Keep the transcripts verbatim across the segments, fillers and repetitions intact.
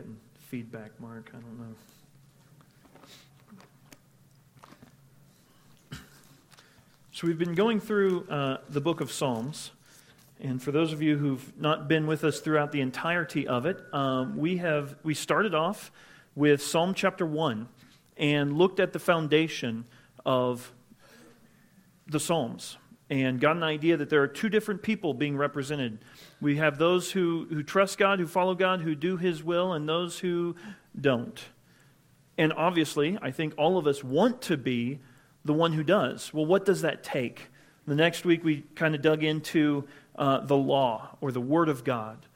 getting feedback, Mark. I don't know. So we've been going through uh, the book of Psalms, and for those of you who've not been with us throughout the entirety of it, um, we have we started off with Psalm chapter one and looked at the foundation of the Psalms and got an idea that there are two different people being represented. We have those who, who trust God, who follow God, who do His will, and those who don't. And obviously, I think all of us want to be the one who does. Well, what does that take? The next week we kind of dug into uh, the law or the Word of God.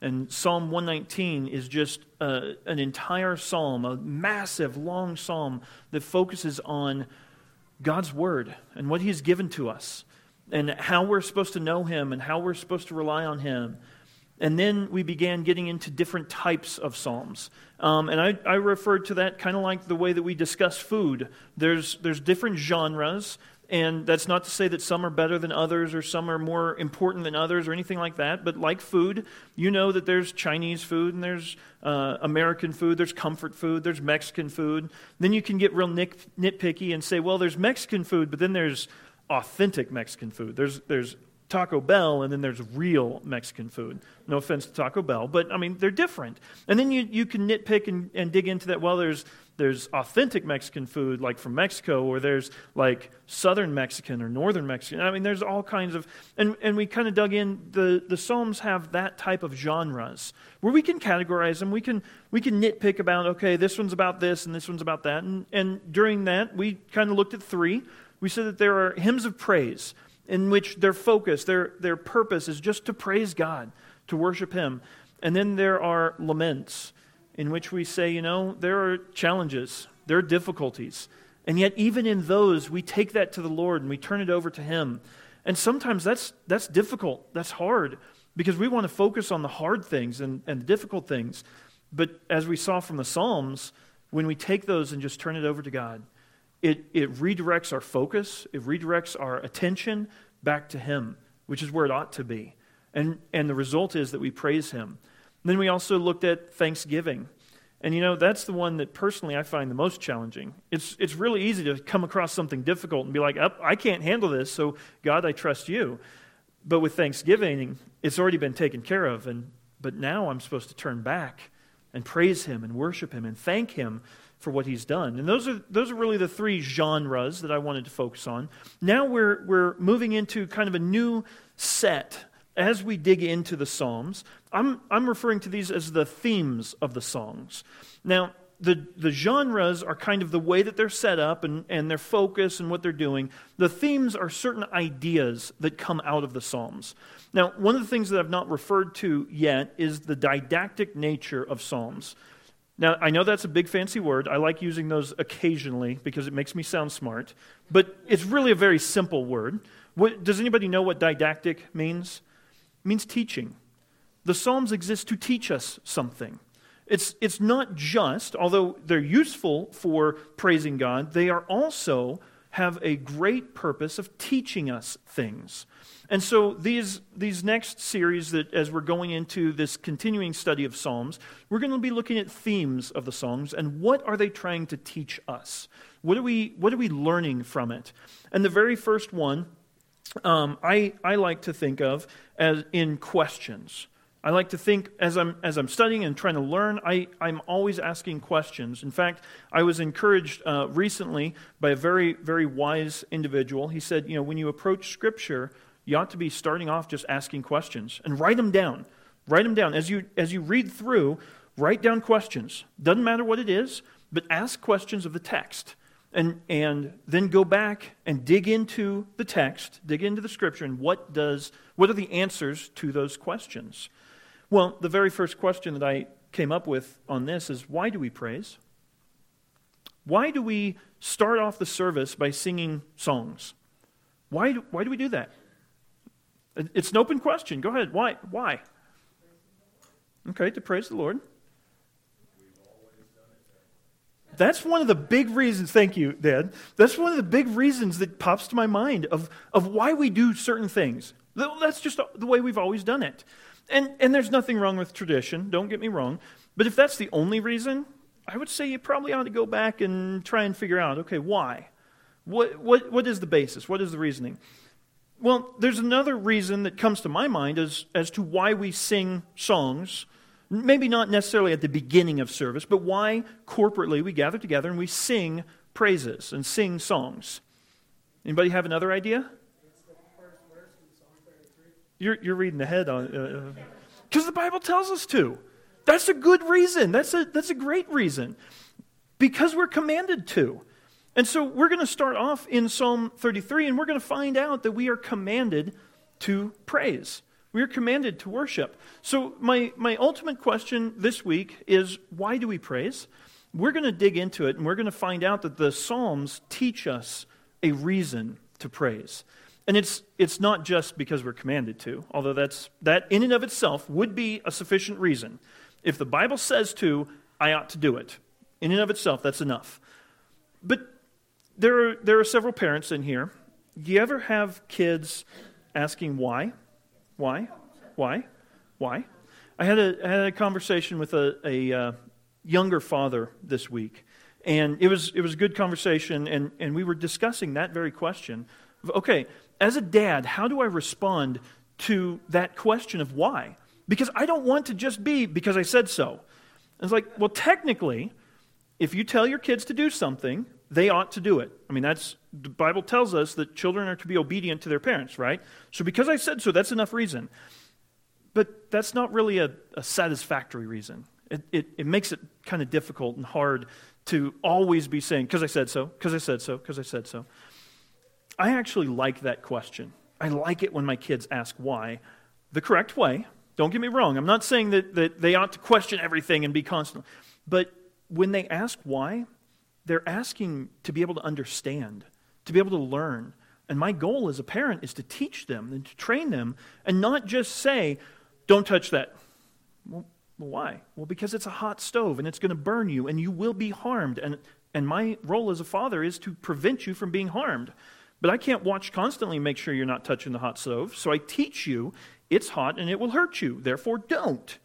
And Psalm one nineteen is just uh, an entire psalm, a massive, long psalm that focuses on God's Word and what He's given to us and how we're supposed to know Him and how we're supposed to rely on Him. And then we began getting into different types of psalms. Um, and I, I referred to that kind of like the way that we discuss food. There's there's different genres, and that's not to say that some are better than others or some are more important than others or anything like that. But like food, you know that there's Chinese food and there's uh, American food, there's comfort food, there's Mexican food. Then you can get real nit- nitpicky and say, well, there's Mexican food, but then there's authentic Mexican food. There's there's Taco Bell, and then there's real Mexican food. No offense to Taco Bell, but I mean, they're different. And then you, you can nitpick and, and dig into that. Well, there's there's authentic Mexican food, like from Mexico, or there's like Southern Mexican or Northern Mexican. I mean, there's all kinds of, and, and we kind of dug in, the, the Psalms have that type of genres, where we can categorize them, we can we can nitpick about, okay, this one's about this, and this one's about that. And, and during that, we kind of looked at three. We said that there are hymns of praise, in which their focus, their their purpose is just to praise God, to worship Him. And then there are laments, in which we say, you know, there are challenges, there are difficulties. And yet even in those, we take that to the Lord and we turn it over to Him. And sometimes that's that's difficult, that's hard, because we want to focus on the hard things and, and the difficult things. But as we saw from the Psalms, when we take those and just turn it over to God, It, it redirects our focus, it redirects our attention back to Him, which is where it ought to be. And and the result is that we praise Him. And then we also looked at thanksgiving. And you know, that's the one that personally I find the most challenging. It's it's really easy to come across something difficult and be like, I can't handle this, so God, I trust you. But with thanksgiving, it's already been taken care of. And but now I'm supposed to turn back and praise Him and worship Him and thank Him for what He's done. And those are those are really the three genres that I wanted to focus on. Now we're we're moving into kind of a new set as we dig into the Psalms. I'm I'm referring to these as the themes of the songs. Now, the the genres are kind of the way that they're set up and, and their focus and what they're doing. The themes are certain ideas that come out of the Psalms. Now, one of the things that I've not referred to yet is the didactic nature of Psalms. Now, I know that's a big fancy word. I like using those occasionally because it makes me sound smart. But it's really a very simple word. What, does anybody know what didactic means? It means teaching. The Psalms exist to teach us something. It's, it's not just, although they're useful for praising God, they are also have a great purpose of teaching us things. And so these these next series, that as we're going into this continuing study of Psalms, we're going to be looking at themes of the Psalms and what are they trying to teach us? What are we what are we learning from it? And the very first one um, I I like to think of as in questions. I like to think as I'm as I'm studying and trying to learn, I, I'm always asking questions. In fact, I was encouraged uh, recently by a very, very wise individual. He said, you know, when you approach Scripture, you ought to be starting off just asking questions and write them down. Write them down. As you as you read through, write down questions. Doesn't matter what it is, but ask questions of the text. And and then go back and dig into the text, dig into the Scripture, and what does what are the answers to those questions? Well, the very first question that I came up with on this is, why do we praise? Why do we start off the service by singing songs? Why do, why do we do that? It's an open question. Go ahead. Why? Why? Okay, to praise the Lord. That's one of the big reasons, thank you, Dad. That's one of the big reasons that pops to my mind of, of why we do certain things. That's just the way we've always done it. And and there's nothing wrong with tradition, don't get me wrong, But if that's the only reason, I would say you probably ought to go back and try and figure out, okay, why? What what what is the basis? What is the reasoning? Well, there's another reason that comes to my mind as, as to why we sing songs, maybe not necessarily at the beginning of service, but why corporately we gather together and we sing praises and sing songs. Anybody have another idea? It's the first verse in Psalm thirty-three. You're, you're reading ahead on, because uh, the Bible tells us to. That's a good reason. That's a, that's a great reason. Because we're commanded to. And so we're going to start off in Psalm thirty-three, and we're going to find out that we are commanded to praise. We are commanded to worship. So my, my ultimate question this week is, why do we praise? We're going to dig into it, and we're going to find out that the Psalms teach us a reason to praise. And it's it's not just because we're commanded to, although that's that in and of itself would be a sufficient reason. If the Bible says to, I ought to do it. In and of itself, that's enough. But there are, there are several parents in here. Do you ever have kids asking why? Why? Why? Why? I had a, I had a conversation with a, a uh, younger father this week, and it was it was a good conversation, and, and we were discussing that very question. Okay, as a dad, how do I respond to that question of why? Because I don't want to just be, because I said so. And it's like, well, technically, if you tell your kids to do something, they ought to do it. I mean, that's the Bible tells us that children are to be obedient to their parents, right? So because I said so, that's enough reason. But that's not really a, a satisfactory reason. It, it, it makes it kind of difficult and hard to always be saying, because I said so, because I said so, because I said so. I actually like that question. I like it when my kids ask why the correct way. Don't get me wrong. I'm not saying that, that they ought to question everything and be constant. But when they ask why, they're asking to be able to understand, to be able to learn. And my goal as a parent is to teach them and to train them and not just say, don't touch that. Well, why? Well, because it's a hot stove and it's going to burn you and you will be harmed. And, and my role as a father is to prevent you from being harmed. But I can't watch constantly and make sure you're not touching the hot stove. So I teach you it's hot and it will hurt you. Therefore, don't.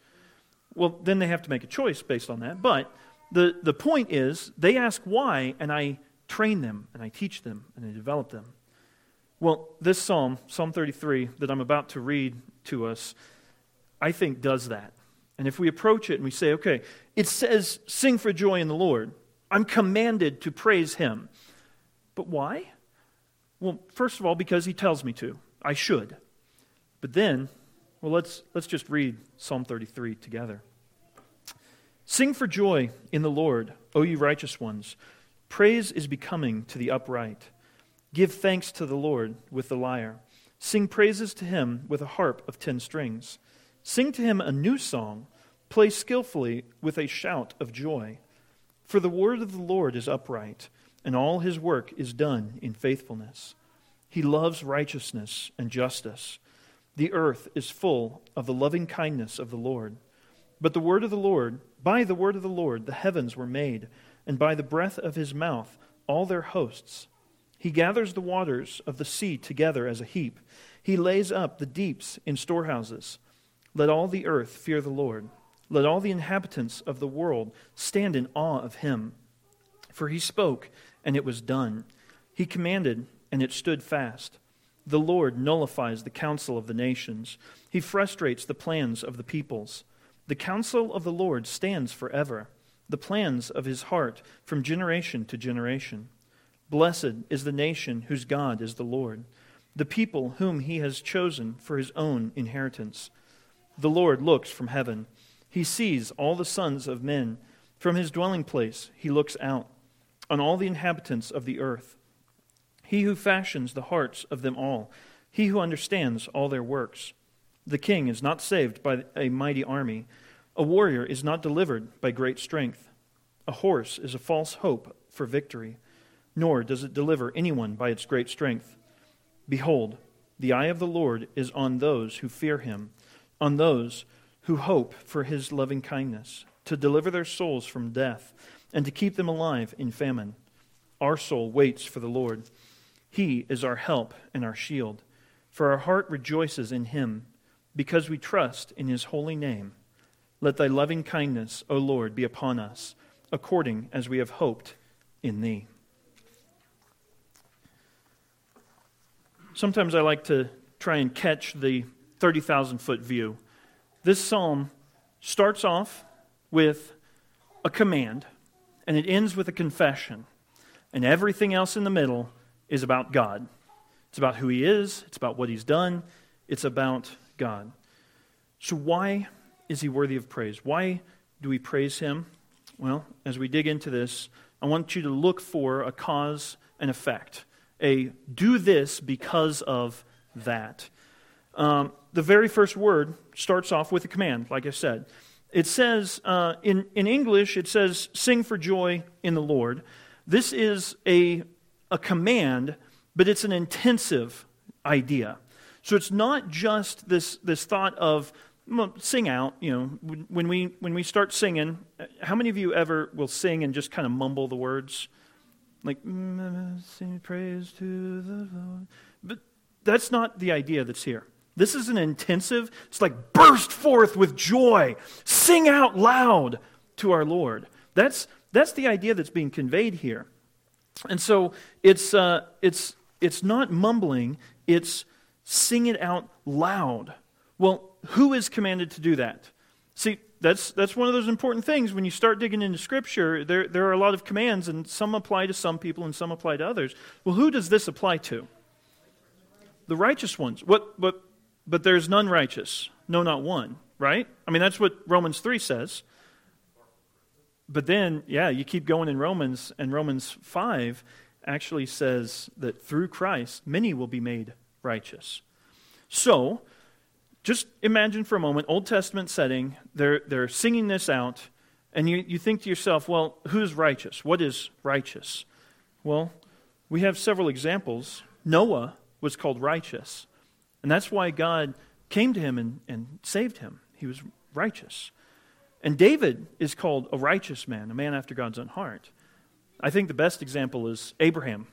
Well, then they have to make a choice based on that. But the, the point is they ask why, and I train them and I teach them and I develop them. Well, this psalm, Psalm thirty-three, that I'm about to read to us, I think does that. And if we approach it and we say, okay, it says, sing for joy in the Lord. I'm commanded to praise him. But why? Well, first of all, because he tells me to. I should. But then, well, let's let's just read Psalm thirty-three together. Sing for joy in the Lord, O you righteous ones. Praise is becoming to the upright. Give thanks to the Lord with the lyre. Sing praises to him with a harp of ten strings. Sing to him a new song. Play skillfully with a shout of joy. For the word of the Lord is upright, and all his work is done in faithfulness. He loves righteousness and justice. The earth is full of the loving kindness of the Lord. But the word of the Lord, by the word of the Lord, the heavens were made, and by the breath of his mouth, all their hosts. He gathers the waters of the sea together as a heap. He lays up the deeps in storehouses. Let all the earth fear the Lord. Let all the inhabitants of the world stand in awe of him. For he spoke, and it was done. He commanded, and it stood fast. The Lord nullifies the counsel of the nations. He frustrates the plans of the peoples. The counsel of the Lord stands forever, the plans of his heart from generation to generation. Blessed is the nation whose God is the Lord, the people whom he has chosen for his own inheritance. The Lord looks from heaven. He sees all the sons of men. From his dwelling place he looks out on all the inhabitants of the earth. He who fashions the hearts of them all, he who understands all their works. The king is not saved by a mighty army. A warrior is not delivered by great strength. A horse is a false hope for victory, nor does it deliver anyone by its great strength. Behold, the eye of the Lord is on those who fear him, on those who hope for his loving kindness, to deliver their souls from death and to keep them alive in famine. Our soul waits for the Lord. He is our help and our shield, for our heart rejoices in him, because we trust in his holy name. Let thy loving kindness, O Lord, be upon us, according as we have hoped in thee. Sometimes I like to try and catch the thirty thousand foot view. This psalm starts off with a command, and it ends with a confession. And everything else in the middle is about God. It's about who He is. It's about what He's done. It's about God. So why is He worthy of praise? Why do we praise Him? Well, as we dig into this, I want you to look for a cause and effect. A do this because of that. Um, the very first word starts off with a command, like I said. It says, uh, in, in English, it says, sing for joy in the Lord. This is a, a command, but it's an intensive idea. So it's not just this, this thought of, well, sing out, you know, when we when we start singing, how many of you ever will sing and just kind of mumble the words? Like, mm, sing praise to the Lord. But that's not the idea that's here. This is an intensive, it's like burst forth with joy. Sing out loud to our Lord. That's that's the idea that's being conveyed here. And so it's uh, it's it's not mumbling, it's sing it out loud. Well, who is commanded to do that? See, that's that's one of those important things. When you start digging into Scripture, there, there are a lot of commands, and some apply to some people and some apply to others. Well, who does this apply to? The righteous ones. What? But but there's none righteous. No, not one, right? I mean, that's what Romans three says. But then, yeah, you keep going in Romans, and Romans five actually says that through Christ, many will be made righteous. So just imagine for a moment, Old Testament setting, they're, they're singing this out, and you, you think to yourself, well, who's righteous? What is righteous? Well, we have several examples. Noah was called righteous, and that's why God came to him and, and saved him. He was righteous. And David is called a righteous man, a man after God's own heart. I think the best example is Abraham.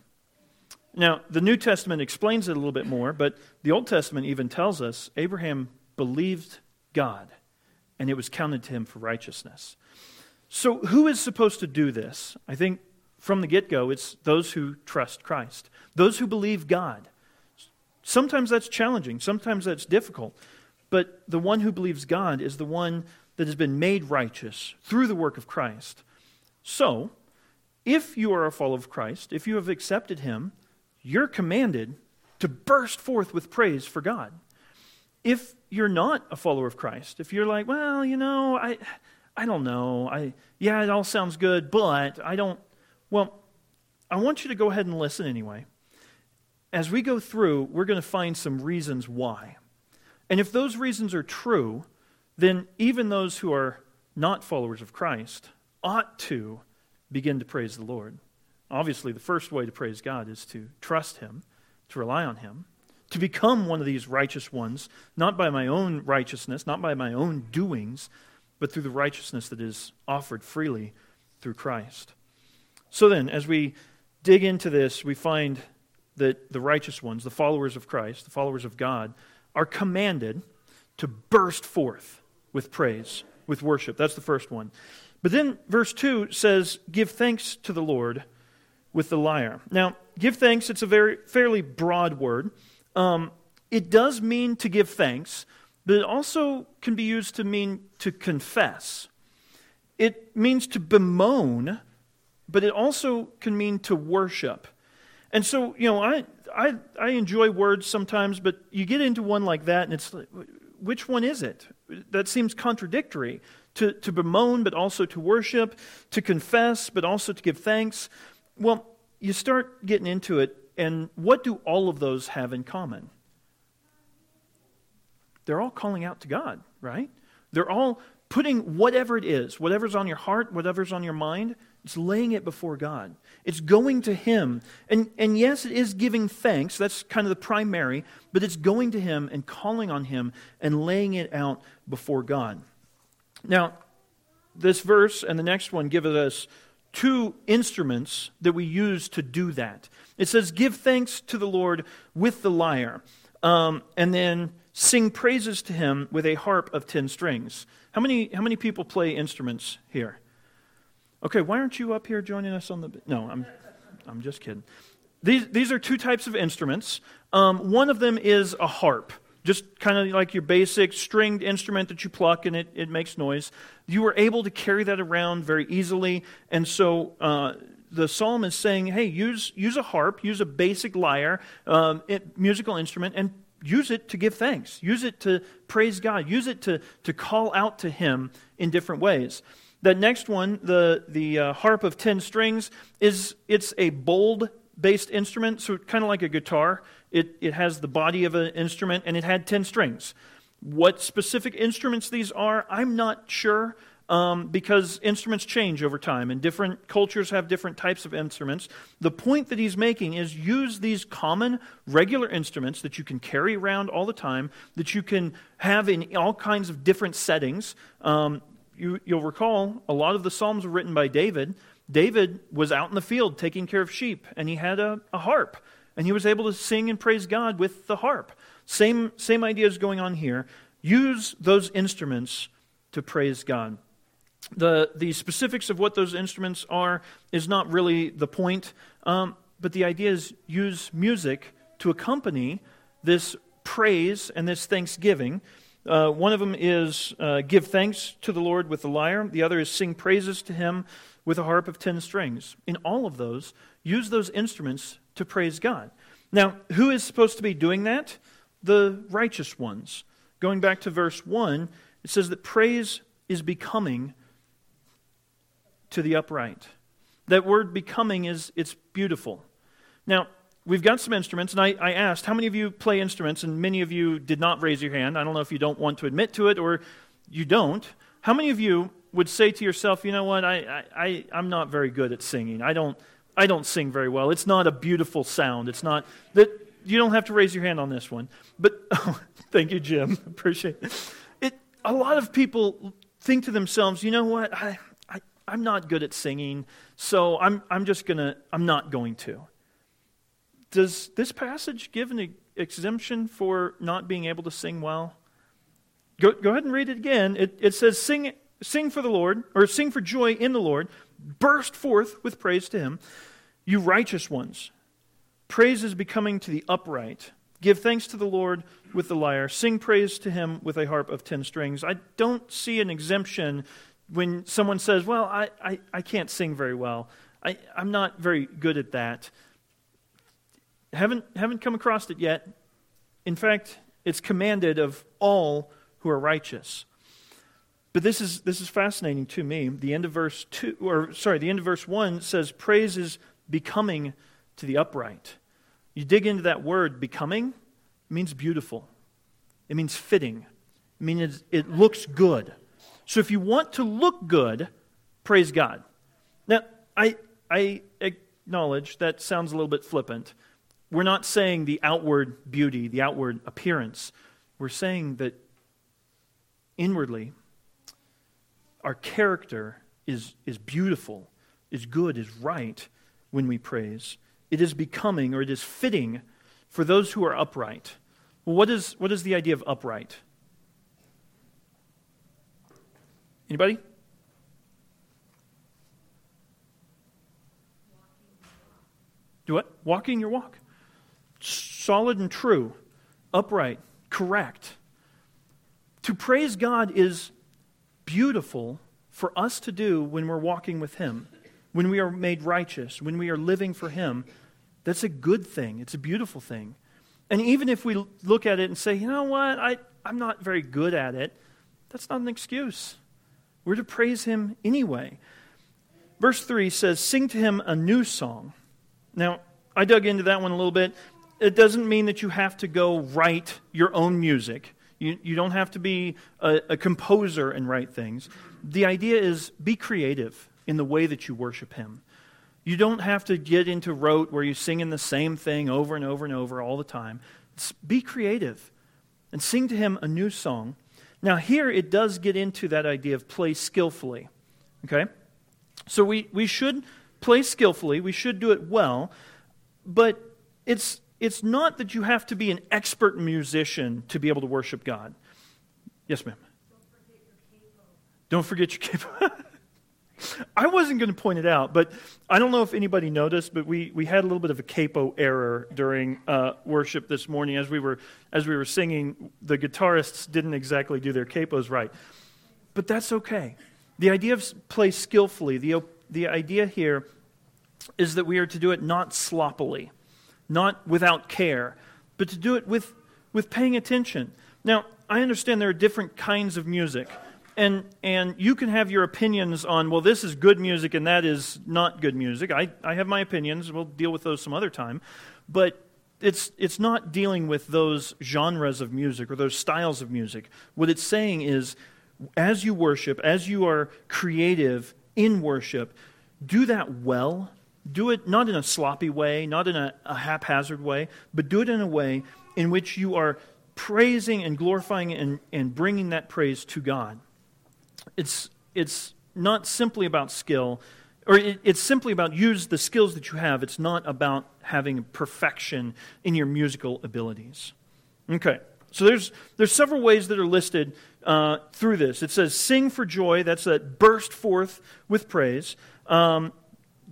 Now, the New Testament explains it a little bit more, but the Old Testament even tells us Abraham believed God, and it was counted to him for righteousness. So who is supposed to do this? I think from the get-go, it's those who trust Christ, those who believe God. Sometimes that's challenging, sometimes that's difficult, but the one who believes God is the one that has been made righteous through the work of Christ. So, if you are a follower of Christ, if you have accepted Him, you're commanded to burst forth with praise for God. If you're not a follower of Christ, if you're like, well, you know, I I don't know. I yeah, it all sounds good, but I don't. Well, I want you to go ahead and listen anyway. As we go through, we're going to find some reasons why. And if those reasons are true, then even those who are not followers of Christ ought to begin to praise the Lord. Obviously, the first way to praise God is to trust Him, to rely on Him, to become one of these righteous ones, not by my own righteousness, not by my own doings, but through the righteousness that is offered freely through Christ. So then, as we dig into this, we find that the righteous ones, the followers of Christ, the followers of God, are commanded to burst forth with praise, with worship. That's the first one. But then verse two says, give thanks to the Lord with the lyre. Now, give thanks, it's a very fairly broad word. Um, it does mean to give thanks, but it also can be used to mean to confess. It means to bemoan, but it also can mean to worship. And so, you know, I I, I enjoy words sometimes, but you get into one like that, and it's like, which one is it? That seems contradictory. To, to bemoan, but also to worship, to confess, but also to give thanks. Well, you start getting into it, and what do all of those have in common? They're all calling out to God, right? They're all putting whatever it is, whatever's on your heart, whatever's on your mind, it's laying it before God. It's going to Him. And, and yes, it is giving thanks. That's kind of the primary, but it's going to Him and calling on Him and laying it out before God. Now, this verse and the next one give us two instruments that we use to do that. It says, give thanks to the Lord with the lyre. Um, and then Sing praises to him with a harp of ten strings. How many how many people play instruments here? Okay, why aren't you up here joining us on the... No, I'm I'm just kidding. These these are two types of instruments. Um, one of them is a harp, just kind of like your basic stringed instrument that you pluck and it, it makes noise. You were able to carry that around very easily, and so uh, the psalm is saying, hey, use use a harp, use a basic lyre, um, it, musical instrument, and use it to give thanks. Use it to praise God. Use it to, to call out to him in different ways. The next one, the, the uh, harp of ten strings, is it's a bold based instrument, so kind of like a guitar. It it has the body of an instrument, and it had ten strings. What specific instruments these are, I'm not sure, um, because instruments change over time, and different cultures have different types of instruments. The point that he's making is use these common, regular instruments that you can carry around all the time, that you can have in all kinds of different settings. Um, you, you'll recall a lot of the Psalms were written by David. David was out in the field taking care of sheep, and he had a, a harp, and he was able to sing and praise God with the harp. Same, same idea is going on here. Use those instruments to praise God. The, the specifics of what those instruments are is not really the point, um, but the idea is use music to accompany this praise and this thanksgiving. Uh, one of them is uh, give thanks to the Lord with the lyre. The other is sing praises to him with a harp of ten strings. In all of those, use those instruments to praise God. Now, who is supposed to be doing that? The righteous ones. Going back to verse one, it says that praise is becoming to the upright. That word becoming is, it's beautiful. Now, we've got some instruments, and I, I asked, how many of you play instruments? And many of you did not raise your hand. I don't know if you don't want to admit to it or you don't. How many of you would say to yourself, you know what, I, I, I'm not very good at singing. I don't I don't sing very well. It's not a beautiful sound. It's not that you don't have to raise your hand on this one. But oh, thank you, Jim. Appreciate it. it. A lot of people think to themselves, you know what? I, I I'm not good at singing, so I'm I'm just gonna I'm not going to. Does this passage give an exemption for not being able to sing well? Go go ahead and read it again. It it says sing sing for the Lord, or sing for joy in the Lord. Burst forth with praise to him, you righteous ones. Praise is becoming to the upright. Give thanks to the Lord with the lyre. Sing praise to him with a harp of ten strings. I don't see an exemption when someone says, well, I, I, I can't sing very well. I, I'm not very good at that. Haven't, haven't come across it yet. In fact, it's commanded of all who are righteous. But this is this is fascinating to me. The end of verse two, or sorry, the end of verse one says, "Praise is becoming to the upright." You dig into that word, "becoming," it means beautiful. It means fitting. It means it looks good. So if you want to look good, praise God. Now, I I acknowledge that sounds a little bit flippant. We're not saying the outward beauty, the outward appearance. We're saying that inwardly, our character is, is beautiful, is good, is right when we praise. It is becoming, or it is fitting for those who are upright. Well, what is what is the idea of upright? Anybody? Do what? Walking your walk. Solid and true. Upright. Correct. To praise God is beautiful for us to do when we're walking with him, when we are made righteous, when we are living for him. That's a good thing. It's a beautiful thing. And even if we look at it and say, you know what, I, I'm not very good at it, that's not an excuse. We're to praise him anyway. Verse three says, sing to him a new song. Now, I dug into that one a little bit. It doesn't mean that you have to go write your own music. You, you don't have to be a, a composer and write things. The idea is be creative in the way that you worship him. You don't have to get into rote where you're singing the same thing over and over and over all the time. It's, be creative and sing to him a new song. Now here it does get into that idea of play skillfully. Okay? So we, we should play skillfully. We should do it well. But it's it's not that you have to be an expert musician to be able to worship God. Yes, ma'am? Don't forget your capo. Don't forget your capo. I wasn't going to point it out, but I don't know if anybody noticed, but we, we had a little bit of a capo error during uh, worship this morning. As we were as we were singing, the guitarists didn't exactly do their capos right. But that's okay. The idea of play skillfully, the the idea here is that we are to do it not sloppily, not without care, but to do it with with paying attention. Now, I understand there are different kinds of music. And and you can have your opinions on, well, this is good music and that is not good music. I, I have my opinions. We'll deal with those some other time. But it's it's not dealing with those genres of music or those styles of music. What it's saying is, as you worship, as you are creative in worship, do that well. Do it not in a sloppy way, not in a, a haphazard way, but do it in a way in which you are praising and glorifying and, and bringing that praise to God. It's it's not simply about skill, or it, it's simply about use the skills that you have. It's not about having perfection in your musical abilities. Okay, so there's there's several ways that are listed uh, through this. It says, sing for joy, that's that burst forth with praise. Um,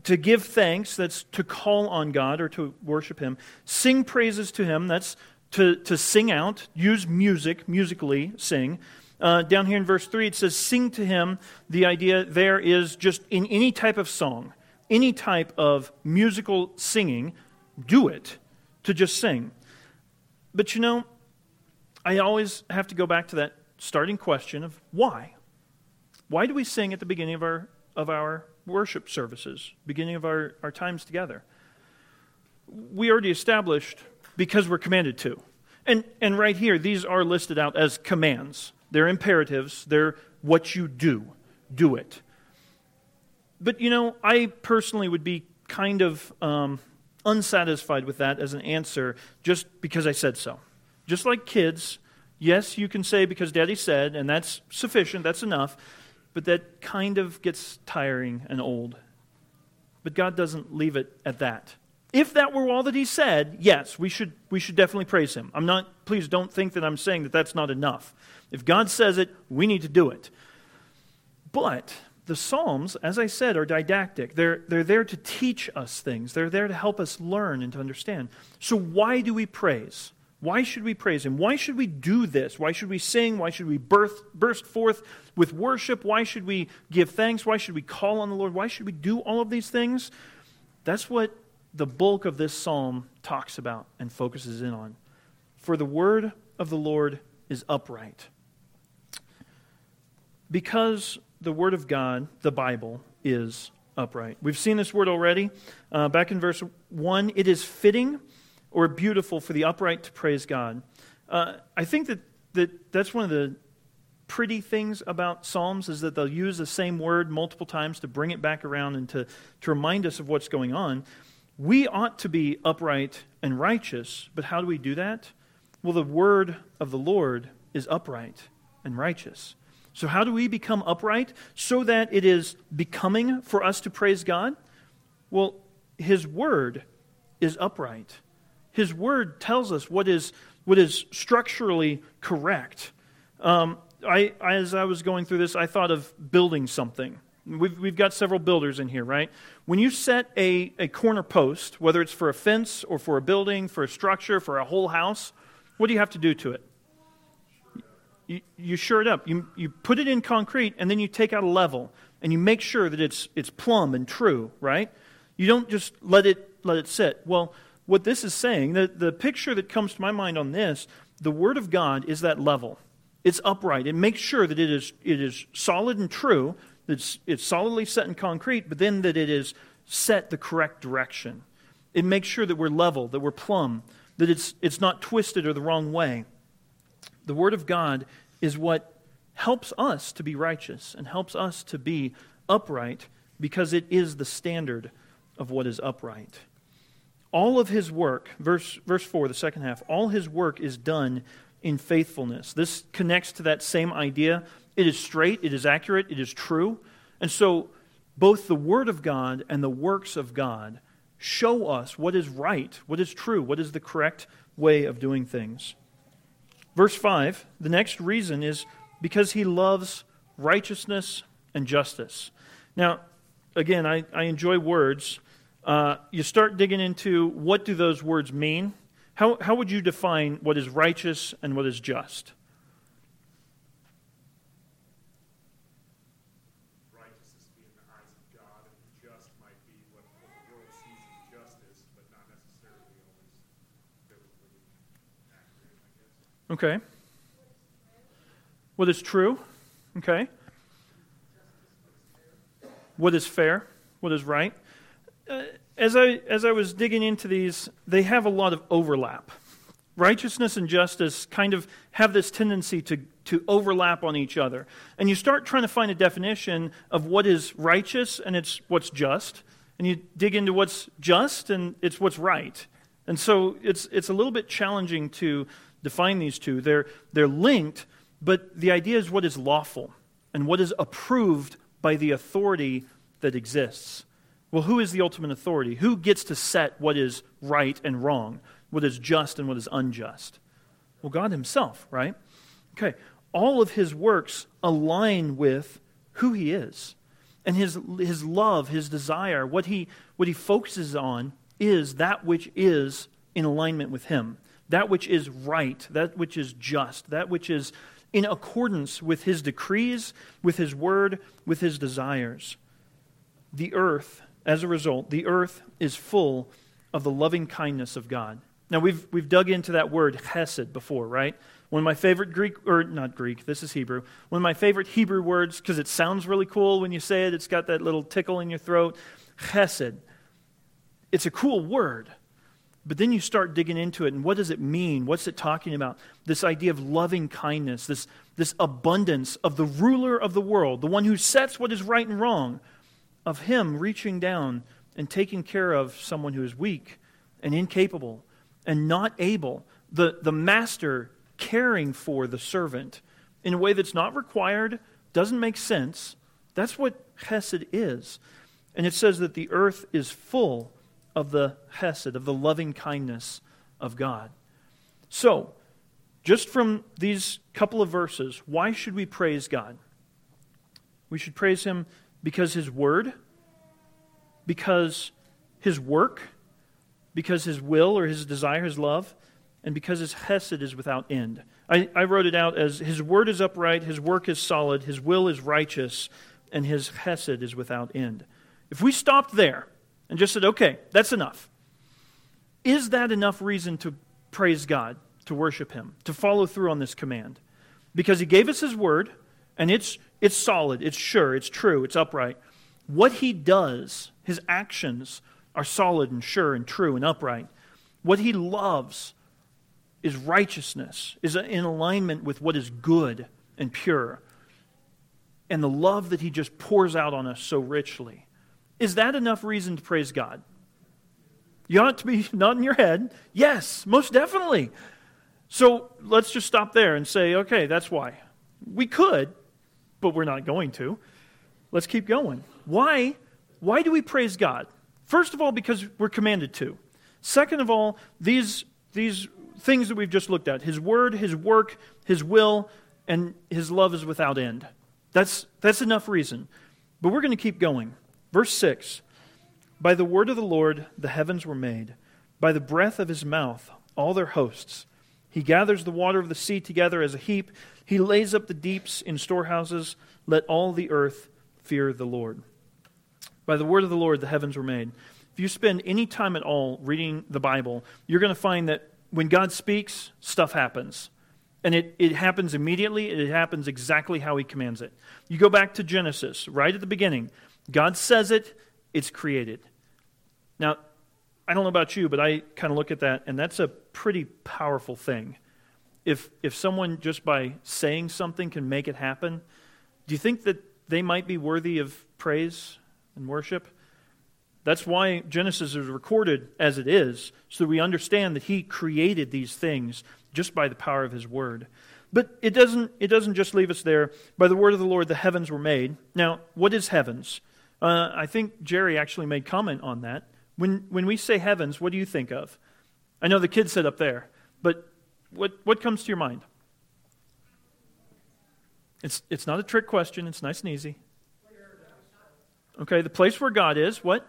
to give thanks, that's to call on God or to worship Him. Sing praises to Him, that's to, to sing out, use music, musically sing. Uh, down here in verse three, it says, sing to Him. The idea there is just in any type of song, any type of musical singing, do it, to just sing. But you know, I always have to go back to that starting question of why? Why do we sing at the beginning of our of our worship services, beginning of our, our times together? We already established because we're commanded to. And and right here, these are listed out as commands. They're imperatives. They're what you do. Do it. But, you know, I personally would be kind of um, unsatisfied with that as an answer just because I said so. Just like kids, yes, you can say because Daddy said, and that's sufficient, that's enough, but that kind of gets tiring and old. But God doesn't leave it at that. If that were all that He said, yes, we should we should definitely praise Him. I'm not. Please don't think that I'm saying that that's not enough. If God says it, we need to do it. But the Psalms, as I said, are didactic. They're they're there to teach us things. They're there to help us learn and to understand. So why do we praise? Why should we praise Him? Why should we do this? Why should we sing? Why should we birth, burst forth with worship? Why should we give thanks? Why should we call on the Lord? Why should we do all of these things? That's what the bulk of this psalm talks about and focuses in on. For the word of the Lord is upright. Because the word of God, the Bible, is upright. We've seen this word already. Uh, back in verse one, it is fitting or beautiful for the upright to praise God. Uh, I think that, that that's one of the pretty things about Psalms is that they'll use the same word multiple times to bring it back around and to, to remind us of what's going on. We ought to be upright and righteous, but how do we do that? Well, the word of the Lord is upright and righteous. So how do we become upright so that it is becoming for us to praise God? Well, His word is upright. His word tells us what is what is structurally correct. Um, I, as I was going through this, I thought of building something. We've, we've got several builders in here, right? When you set a, a corner post, whether it's for a fence or for a building, for a structure, for a whole house, what do you have to do to it? You, you shore it up. You, you put it in concrete, and then you take out a level, and you make sure that it's it's plumb and true, right? You don't just let it let it sit. Well, what this is saying, the, the picture that comes to my mind on this, the Word of God is that level. It's upright. It makes sure that it is it is solid and true. It's, it's solidly set in concrete, but then that it is set the correct direction. It makes sure that we're level, that we're plumb, that it's it's not twisted or the wrong way. The Word of God is what helps us to be righteous and helps us to be upright because it is the standard of what is upright. All of His work, verse verse four, the second half, all His work is done in faithfulness. This connects to that same idea. It is straight, it is accurate, it is true. And so both the Word of God and the works of God show us what is right, what is true, what is the correct way of doing things. Verse five, the next reason is because he loves righteousness and justice. Now, again, I, I enjoy words. Uh, you start digging into what do those words mean. How, how would you define what is righteous and what is just? Righteousness be in the eyes of God, and just might be what the world sees as justice, but not necessarily always biblically accurate, I guess. Okay. What is true? Okay. What is fair? What is right? Uh, as I as I was digging into these, they have a lot of overlap. Righteousness and justice kind of have this tendency to, to overlap on each other. And you start trying to find a definition of what is righteous and it's what's just. And you dig into what's just and it's what's right. And so it's it's a little bit challenging to define these two. They're they're linked, but the idea is what is lawful and what is approved by the authority that exists. Well, who is the ultimate authority? Who gets to set what is right and wrong, what is just and what is unjust? Well, God himself, right? Okay, all of his works align with who he is. And his his love, his desire, what he what he focuses on is that which is in alignment with him, that which is right, that which is just, that which is in accordance with his decrees, with his word, with his desires. The earth... As a result, the earth is full of the loving kindness of God. Now, we've we've dug into that word chesed before, right? One of my favorite Greek, or not Greek, this is Hebrew. One of my favorite Hebrew words, because it sounds really cool when you say it. It's got that little tickle in your throat. Chesed. It's a cool word. But then you start digging into it, and what does it mean? What's it talking about? This idea of loving kindness, this, this abundance of the ruler of the world, the one who sets what is right and wrong, of him reaching down and taking care of someone who is weak and incapable and not able, the, the master caring for the servant in a way that's not required, doesn't make sense. That's what chesed is. And it says that the earth is full of the chesed, of the loving kindness of God. So, just from these couple of verses, why should we praise God? We should praise him because his word, because his work, because his will or his desire, his love, and because his chesed is without end. I, I wrote it out as his word is upright, his work is solid, his will is righteous, and his chesed is without end. If we stopped there and just said, okay, that's enough, is that enough reason to praise God, to worship him, to follow through on this command? Because he gave us his word, and it's It's solid, it's sure, it's true, it's upright. What he does, his actions, are solid and sure and true and upright. What he loves is righteousness, is in alignment with what is good and pure, and the love that he just pours out on us so richly. Is that enough reason to praise God? You ought to be nodding your head. Yes, most definitely. So let's just stop there and say, okay, that's why. We could, but we're not going to. Let's keep going. Why? Why do we praise God? First of all, because we're commanded to. Second of all, these, these things that we've just looked at, his word, his work, his will, and his love is without end. That's, that's enough reason. But we're going to keep going. Verse six, by the word of the Lord the heavens were made. By the breath of his mouth all their hosts. He gathers the water of the sea together as a heap. He lays up the deeps in storehouses. Let all the earth fear the Lord. By the word of the Lord, the heavens were made. If you spend any time at all reading the Bible, you're going to find that when God speaks, stuff happens. And it, it happens immediately. It happens exactly how he commands it. You go back to Genesis, right at the beginning. God says it, it's created. Now, I don't know about you, but I kind of look at that, and that's a pretty powerful thing. If if someone just by saying something can make it happen, do you think that they might be worthy of praise and worship? That's why Genesis is recorded as it is, so we understand that he created these things just by the power of his word. But it doesn't it doesn't just leave us there. By the word of the Lord, the heavens were made. Now, what is heavens? Uh, I think Jerry actually made comment on that. When when we say heavens, what do you think of? I know the kids sit up there, but what what comes to your mind? It's it's not a trick question. It's nice and easy. Okay, the place where God is. What?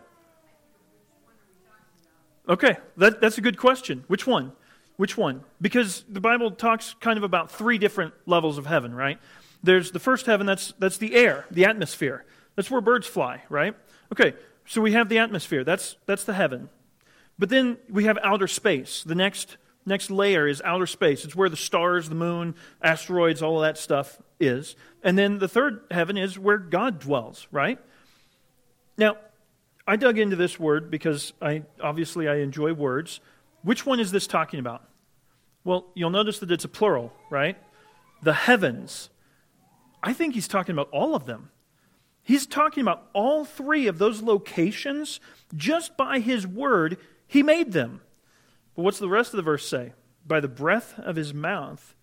Okay, that that's a good question. Which one? Which one? Because the Bible talks kind of about three different levels of heaven, right? There's the first heaven, that's that's the air, the atmosphere. That's where birds fly, right? Okay, so we have the atmosphere. That's that's the heaven. But then we have outer space. The next next layer is outer space. It's where the stars, the moon, asteroids, all of that stuff is. And then the third heaven is where God dwells, right? Now, I dug into this word because I obviously I enjoy words. Which one is this talking about? Well, you'll notice that it's a plural, right? The heavens. I think he's talking about all of them. He's talking about all three of those locations. Just by his word, he made them. But what's the rest of the verse say? By the breath of his mouth,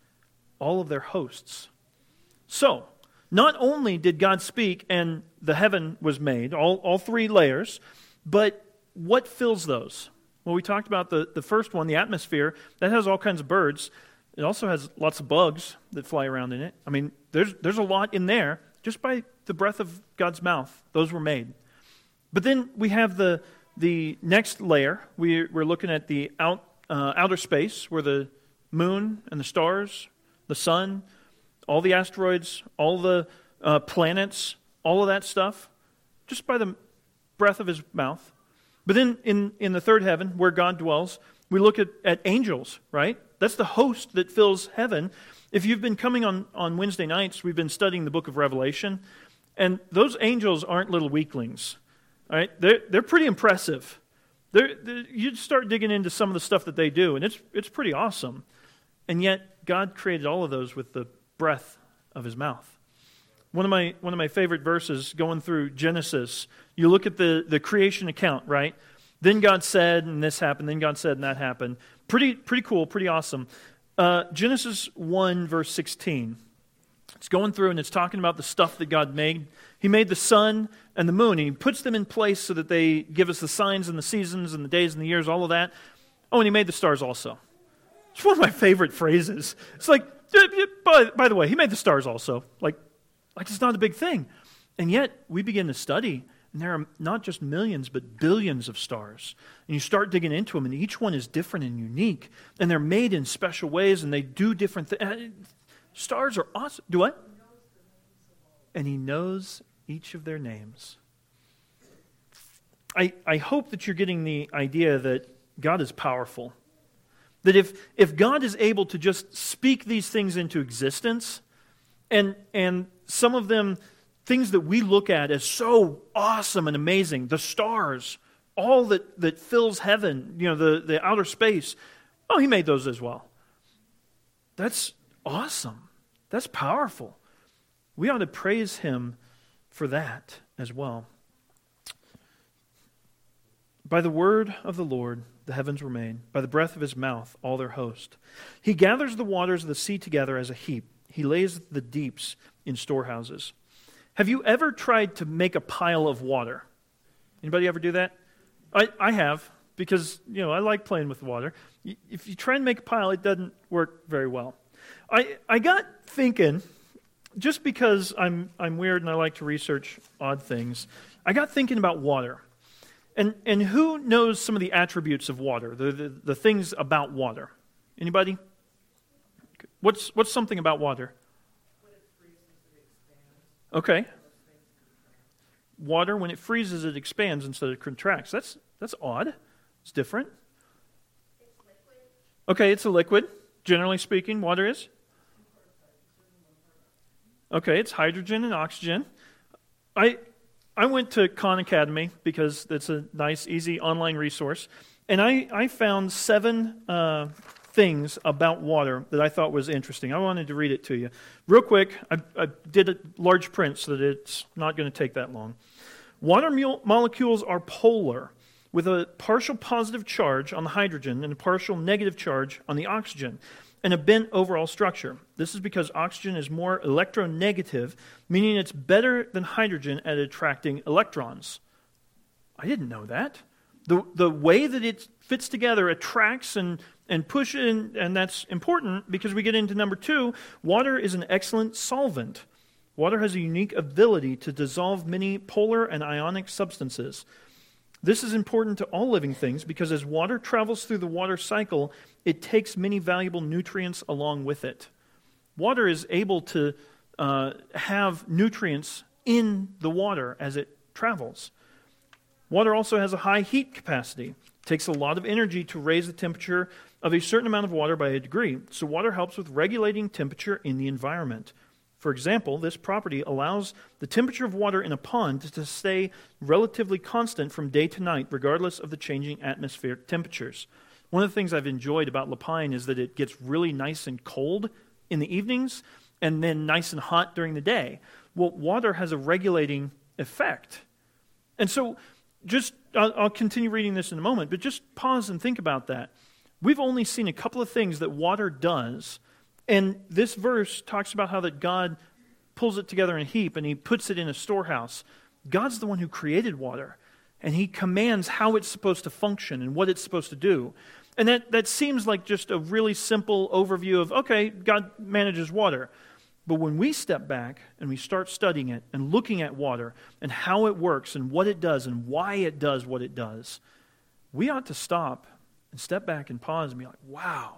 all of their hosts. So, not only did God speak and the heaven was made, all, all three layers, but what fills those? Well, we talked about the, the first one, the atmosphere. That has all kinds of birds. It also has lots of bugs that fly around in it. I mean, there's there's a lot in there just by the breath of God's mouth. Those were made. But then we have the the next layer. We, we're looking at the out, uh, outer space where the moon and the stars, the sun, all the asteroids, all the uh, planets, all of that stuff, just by the breath of his mouth. But then in, in the third heaven, where God dwells, we look at, at angels, right? That's the host that fills heaven. If you've been coming on, on Wednesday nights, we've been studying the book of Revelation, and those angels aren't little weaklings, all right? They're, they're pretty impressive. They're, they're, you'd start digging into some of the stuff that they do, and it's it's pretty awesome. And yet, God created all of those with the breath of his mouth. One of my one of my favorite verses going through Genesis, you look at the, the creation account, right? Then God said, and this happened. Then God said, and that happened. Pretty pretty cool, pretty awesome. Uh, Genesis one, verse sixteen. It's going through, and it's talking about the stuff that God made. He made the sun and the moon, and he puts them in place so that they give us the signs and the seasons and the days and the years, all of that. Oh, and he made the stars also. It's one of my favorite phrases. It's like, by, by the way, he made the stars also. Like, Like it's not a big thing. And yet, we begin to study, and there are not just millions, but billions of stars. And you start digging into them, and each one is different and unique. And they're made in special ways, and they do different things. Stars are awesome. Do what? And he knows each of their names. I, I hope that you're getting the idea that God is powerful. That if, if God is able to just speak these things into existence, and and some of them, things that we look at as so awesome and amazing, the stars, all that, that fills heaven, you know, the, the outer space. Oh, he made those as well. That's awesome. That's powerful. We ought to praise him for that as well. By the word of the Lord, the heavens were made. By the breath of his mouth, all their host. He gathers the waters of the sea together as a heap. He lays the deeps in storehouses. Have you ever tried to make a pile of water? Anybody ever do that? I, I have, because, you know, I like playing with water. If you try and make a pile, it doesn't work very well. I I got thinking, just because I'm I'm weird and I like to research odd things, I got thinking about water. And and who knows some of the attributes of water, the the, the things about water? Anybody? What's what's something about water? Okay. Water, when it freezes, it expands instead of contracts. That's that's odd. It's different. It's liquid. Okay, it's a liquid. Generally speaking, water is? Okay, it's hydrogen and oxygen. I I went to Khan Academy because it's a nice, easy online resource. And I, I found seven... Uh, things about water that I thought was interesting. I wanted to read it to you. Real quick, I, I did a large print so that it's not going to take that long. Water mo- molecules are polar, with a partial positive charge on the hydrogen and a partial negative charge on the oxygen, and a bent overall structure. This is because oxygen is more electronegative, meaning it's better than hydrogen at attracting electrons. I didn't know that. The the way that it fits together attracts and, and pushes, and, and that's important because we get into number two. Water is an excellent solvent. Water has a unique ability to dissolve many polar and ionic substances. This is important to all living things because as water travels through the water cycle, it takes many valuable nutrients along with it. Water is able to uh, have nutrients in the water as it travels. Water also has a high heat capacity. It takes a lot of energy to raise the temperature of a certain amount of water by a degree, so water helps with regulating temperature in the environment. For example, this property allows the temperature of water in a pond to stay relatively constant from day to night, regardless of the changing atmospheric temperatures. One of the things I've enjoyed about Lapine is that it gets really nice and cold in the evenings and then nice and hot during the day. Well, water has a regulating effect. And so just, I'll, I'll continue reading this in a moment, but just pause and think about that. We've only seen a couple of things that water does. And this verse talks about how that God pulls it together in a heap and he puts it in a storehouse. God's the one who created water, and he commands how it's supposed to function and what it's supposed to do. And that, that seems like just a really simple overview of, okay, God manages water. But when we step back and we start studying it and looking at water and how it works and what it does and why it does what it does, we ought to stop and step back and pause and be like, wow.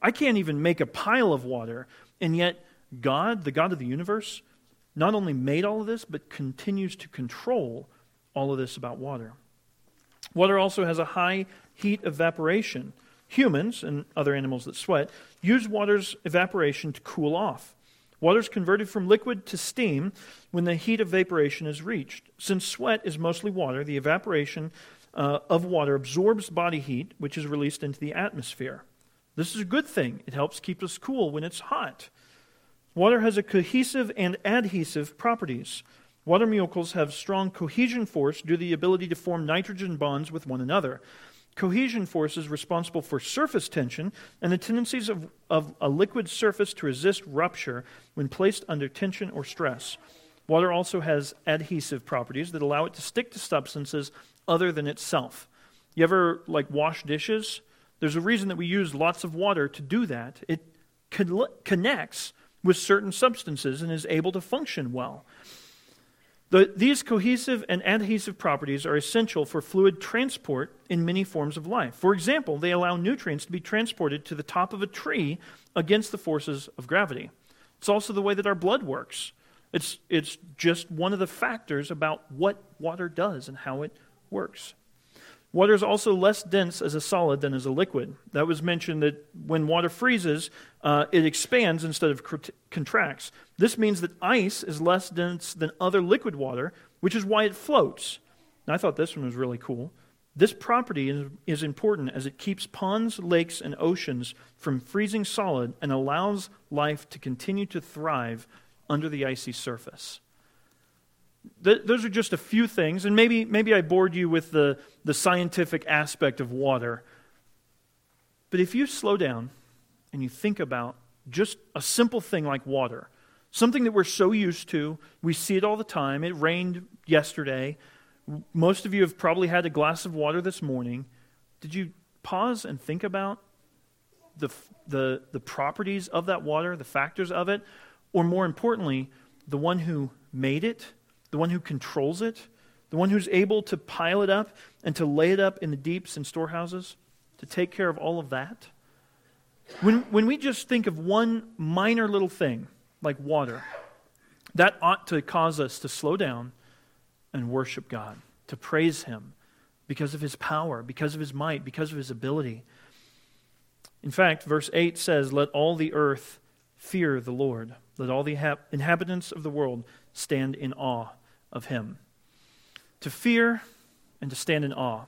I can't even make a pile of water, and yet God, the God of the universe, not only made all of this, but continues to control all of this about water. Water also has a high heat evaporation. Humans, and other animals that sweat, use water's evaporation to cool off. Water is converted from liquid to steam when the heat of evaporation is reached. Since sweat is mostly water, the evaporation uh, of water absorbs body heat, which is released into the atmosphere. This is a good thing. It helps keep us cool when it's hot. Water has a cohesive and adhesive properties. Water molecules have strong cohesion force due to the ability to form nitrogen bonds with one another. Cohesion force is responsible for surface tension and the tendencies of, of a liquid surface to resist rupture when placed under tension or stress. Water also has adhesive properties that allow it to stick to substances other than itself. You ever, like, wash dishes? There's a reason that we use lots of water to do that. It con- connects with certain substances and is able to function well. The, these cohesive and adhesive properties are essential for fluid transport in many forms of life. For example, they allow nutrients to be transported to the top of a tree against the forces of gravity. It's also the way that our blood works. It's, it's just one of the factors about what water does and how it works. Water is also less dense as a solid than as a liquid. That was mentioned that when water freezes, uh, it expands instead of contracts. This means that ice is less dense than other liquid water, which is why it floats. And I thought this one was really cool. This property is, is important as it keeps ponds, lakes, and oceans from freezing solid and allows life to continue to thrive under the icy surface. Th- those are just a few things, and maybe maybe I bored you with the, the scientific aspect of water. But if you slow down and you think about just a simple thing like water, something that we're so used to, we see it all the time. It rained yesterday. Most of you have probably had a glass of water this morning. Did you pause and think about the the the properties of that water, the factors of it, or more importantly, the one who made it? The one who controls it, the one who's able to pile it up and to lay it up in the deeps and storehouses, to take care of all of that. When when we just think of one minor little thing, like water, that ought to cause us to slow down and worship God, to praise him because of his power, because of his might, because of his ability. In fact, verse eight says, "Let all the earth fear the Lord. Let all the hap- inhabitants of the world stand in awe of him." To fear and to stand in awe.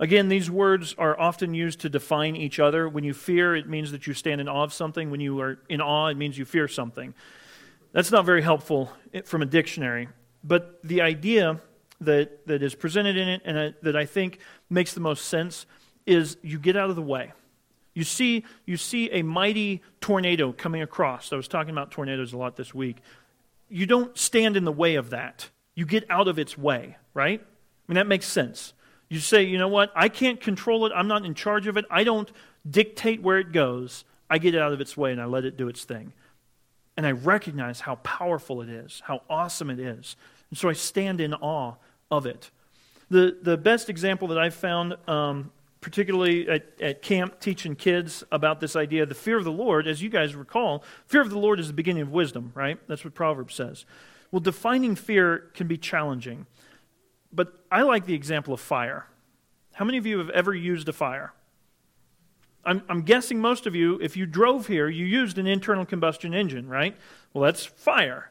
Again, these words are often used to define each other. When you fear, it means that you stand in awe of something. When you are in awe, it means you fear something. That's not very helpful from a dictionary. But the idea that, that is presented in it and I, that I think makes the most sense is you get out of the way. You see, you see a mighty tornado coming across. I was talking about tornadoes a lot this week. You don't stand in the way of that. You get out of its way, right? I mean, that makes sense. You say, you know what, I can't control it. I'm not in charge of it. I don't dictate where it goes. I get out of its way and I let it do its thing. And I recognize how powerful it is, how awesome it is. And so I stand in awe of it. The the best example that I've found, um, particularly at, at camp teaching kids about this idea, the fear of the Lord, as you guys recall, fear of the Lord is the beginning of wisdom, right? That's what Proverbs says. Well, defining fear can be challenging. But I like the example of fire. How many of you have ever used a fire? I'm, I'm guessing most of you, if you drove here, you used an internal combustion engine, right? Well, that's fire.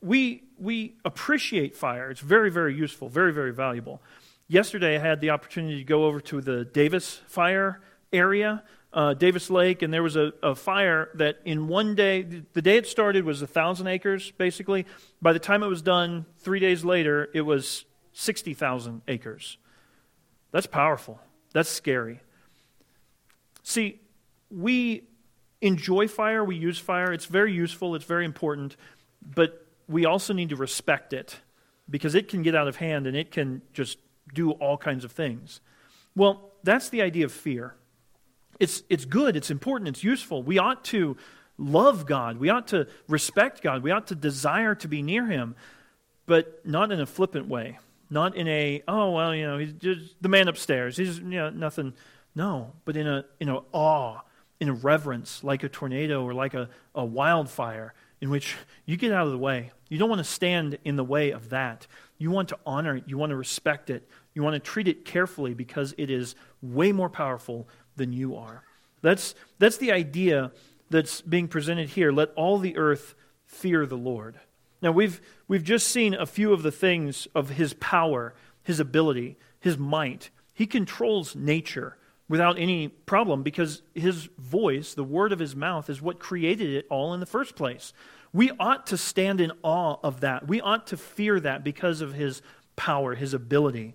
We we appreciate fire. It's very, very useful, very, very valuable. Yesterday, I had the opportunity to go over to the Davis Fire area, uh, Davis Lake, and there was a, a fire that in one day, the day it started was one thousand acres, basically. By the time it was done, three days later, it was sixty thousand acres. That's powerful. That's scary. See, we enjoy fire. We use fire. It's very useful. It's very important. But we also need to respect it because it can get out of hand and it can just do all kinds of things. Well, that's the idea of fear. It's it's good. It's important. It's useful. We ought to love God. We ought to respect God. We ought to desire to be near Him, but not in a flippant way. Not in a, oh, well, you know, he's just the man upstairs. He's, you know, nothing. No, but in a in a awe, in a reverence, like a tornado or like a, a wildfire, in which you get out of the way. You don't want to stand in the way of that. You want to honor it. You want to respect it. You want to treat it carefully because it is way more powerful than you are. That's that's the idea that's being presented here. Let all the earth fear the Lord. Now we've we've just seen a few of the things of His power, His ability, His might. He controls nature without any problem because His voice, the word of His mouth, is what created it all in the first place. We ought to stand in awe of that. We ought to fear that because of His power, His ability.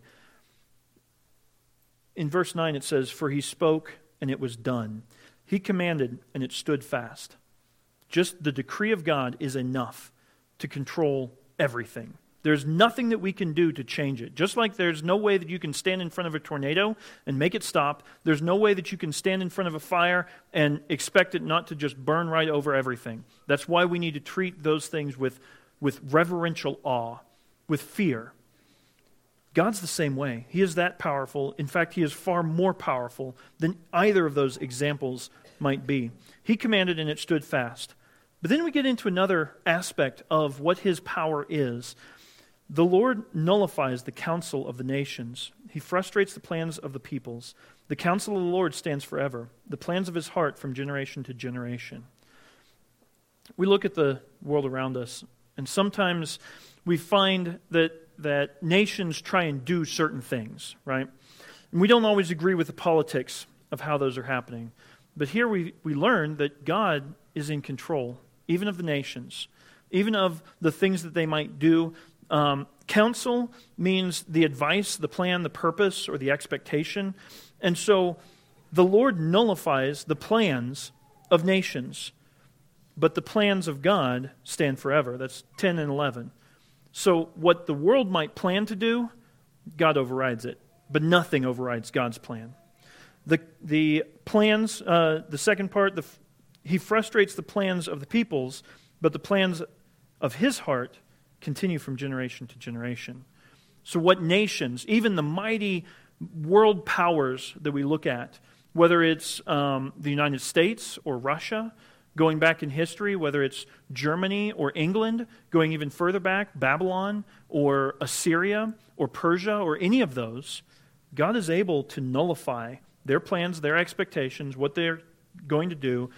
In verse nine it says, "For He spoke and it was done. He commanded and it stood fast." Just the decree of God is enough to control everything. There's nothing that we can do to change it. Just like there's no way that you can stand in front of a tornado and make it stop, there's no way that you can stand in front of a fire and expect it not to just burn right over everything. That's why we need to treat those things with, with reverential awe, with fear. God's the same way. He is that powerful. In fact, He is far more powerful than either of those examples might be. He commanded and it stood fast. But then we get into another aspect of what His power is. The Lord nullifies the counsel of the nations. He frustrates the plans of the peoples. The counsel of the Lord stands forever, the plans of His heart from generation to generation. We look at the world around us, and sometimes we find that, that nations try and do certain things, right? And we don't always agree with the politics of how those are happening. But here we, we learn that God is in control, even of the nations, even of the things that they might do. Um, counsel means the advice, the plan, the purpose, or the expectation. And so the Lord nullifies the plans of nations, but the plans of God stand forever. That's ten and eleven. So what the world might plan to do, God overrides it, but nothing overrides God's plan. The the plans, uh, the second part, the, He frustrates the plans of the peoples, but the plans of His heart continue from generation to generation. So what nations, even the mighty world powers that we look at, whether it's um, the United States or Russia, going back in history, whether it's Germany or England, going even further back, Babylon or Assyria or Persia or any of those, God is able to nullify their plans, their expectations, what they're going to do.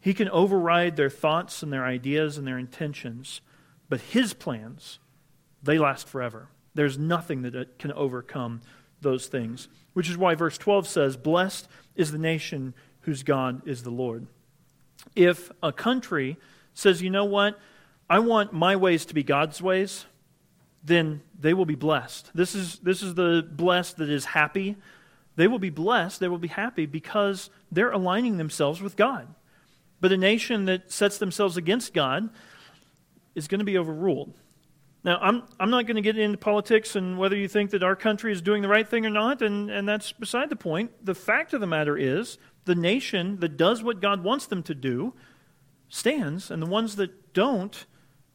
He can override their thoughts and their ideas and their intentions. But His plans, they last forever. There's nothing that can overcome those things. Which is why verse twelve says, "Blessed is the nation whose God is the Lord." If a country says, you know what, I want my ways to be God's ways, then they will be blessed. This is, this is the blessed that is happy. They will be blessed, they will be happy because they're aligning themselves with God. But a nation that sets themselves against God is going to be overruled. Now, I'm I'm not going to get into politics and whether you think that our country is doing the right thing or not, and, and that's beside the point. The fact of the matter is the nation that does what God wants them to do stands, and the ones that don't,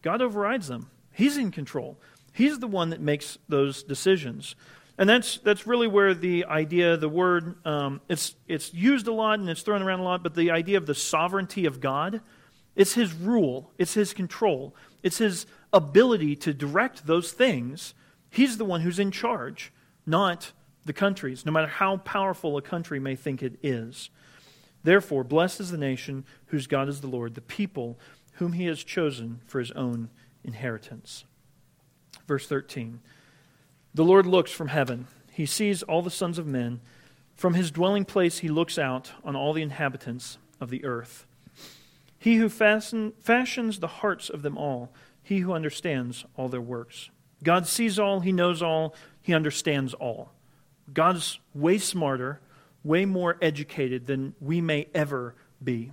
God overrides them. He's in control. He's the one that makes those decisions. And that's that's really where the idea, the word, um, it's it's used a lot and it's thrown around a lot, but the idea of the sovereignty of God, it's his rule, it's his control, it's his ability to direct those things. He's the one who's in charge, not the countries, no matter how powerful a country may think it is. Therefore, blessed is the nation whose God is the Lord, the people whom he has chosen for his own inheritance. Verse thirteen. The Lord looks from heaven. He sees all the sons of men. From his dwelling place he looks out on all the inhabitants of the earth. He who fasten, fashions the hearts of them all, he who understands all their works. God sees all, he knows all, he understands all. God's way smarter, way more educated than we may ever be.